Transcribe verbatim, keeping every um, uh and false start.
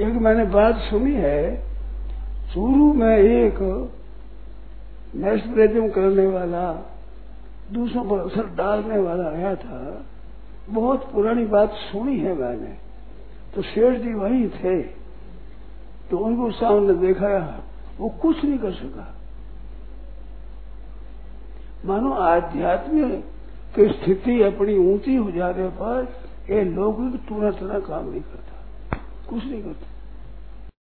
एक मैंने बात सुनी है, चूरू में एक नैष्प्रज्यम करने वाला, दूसरों पर असर डालने वाला आया था। बहुत पुरानी बात सुनी है मैंने, तो सेठ जी वहीं थे, तो उनको सामने देखा, वो कुछ नहीं कर सका। मानो आध्यात्म की स्थिति अपनी ऊंची हो जाने पर ये लोग तुरंत ना काम नहीं करता, कुछ नहीं करता।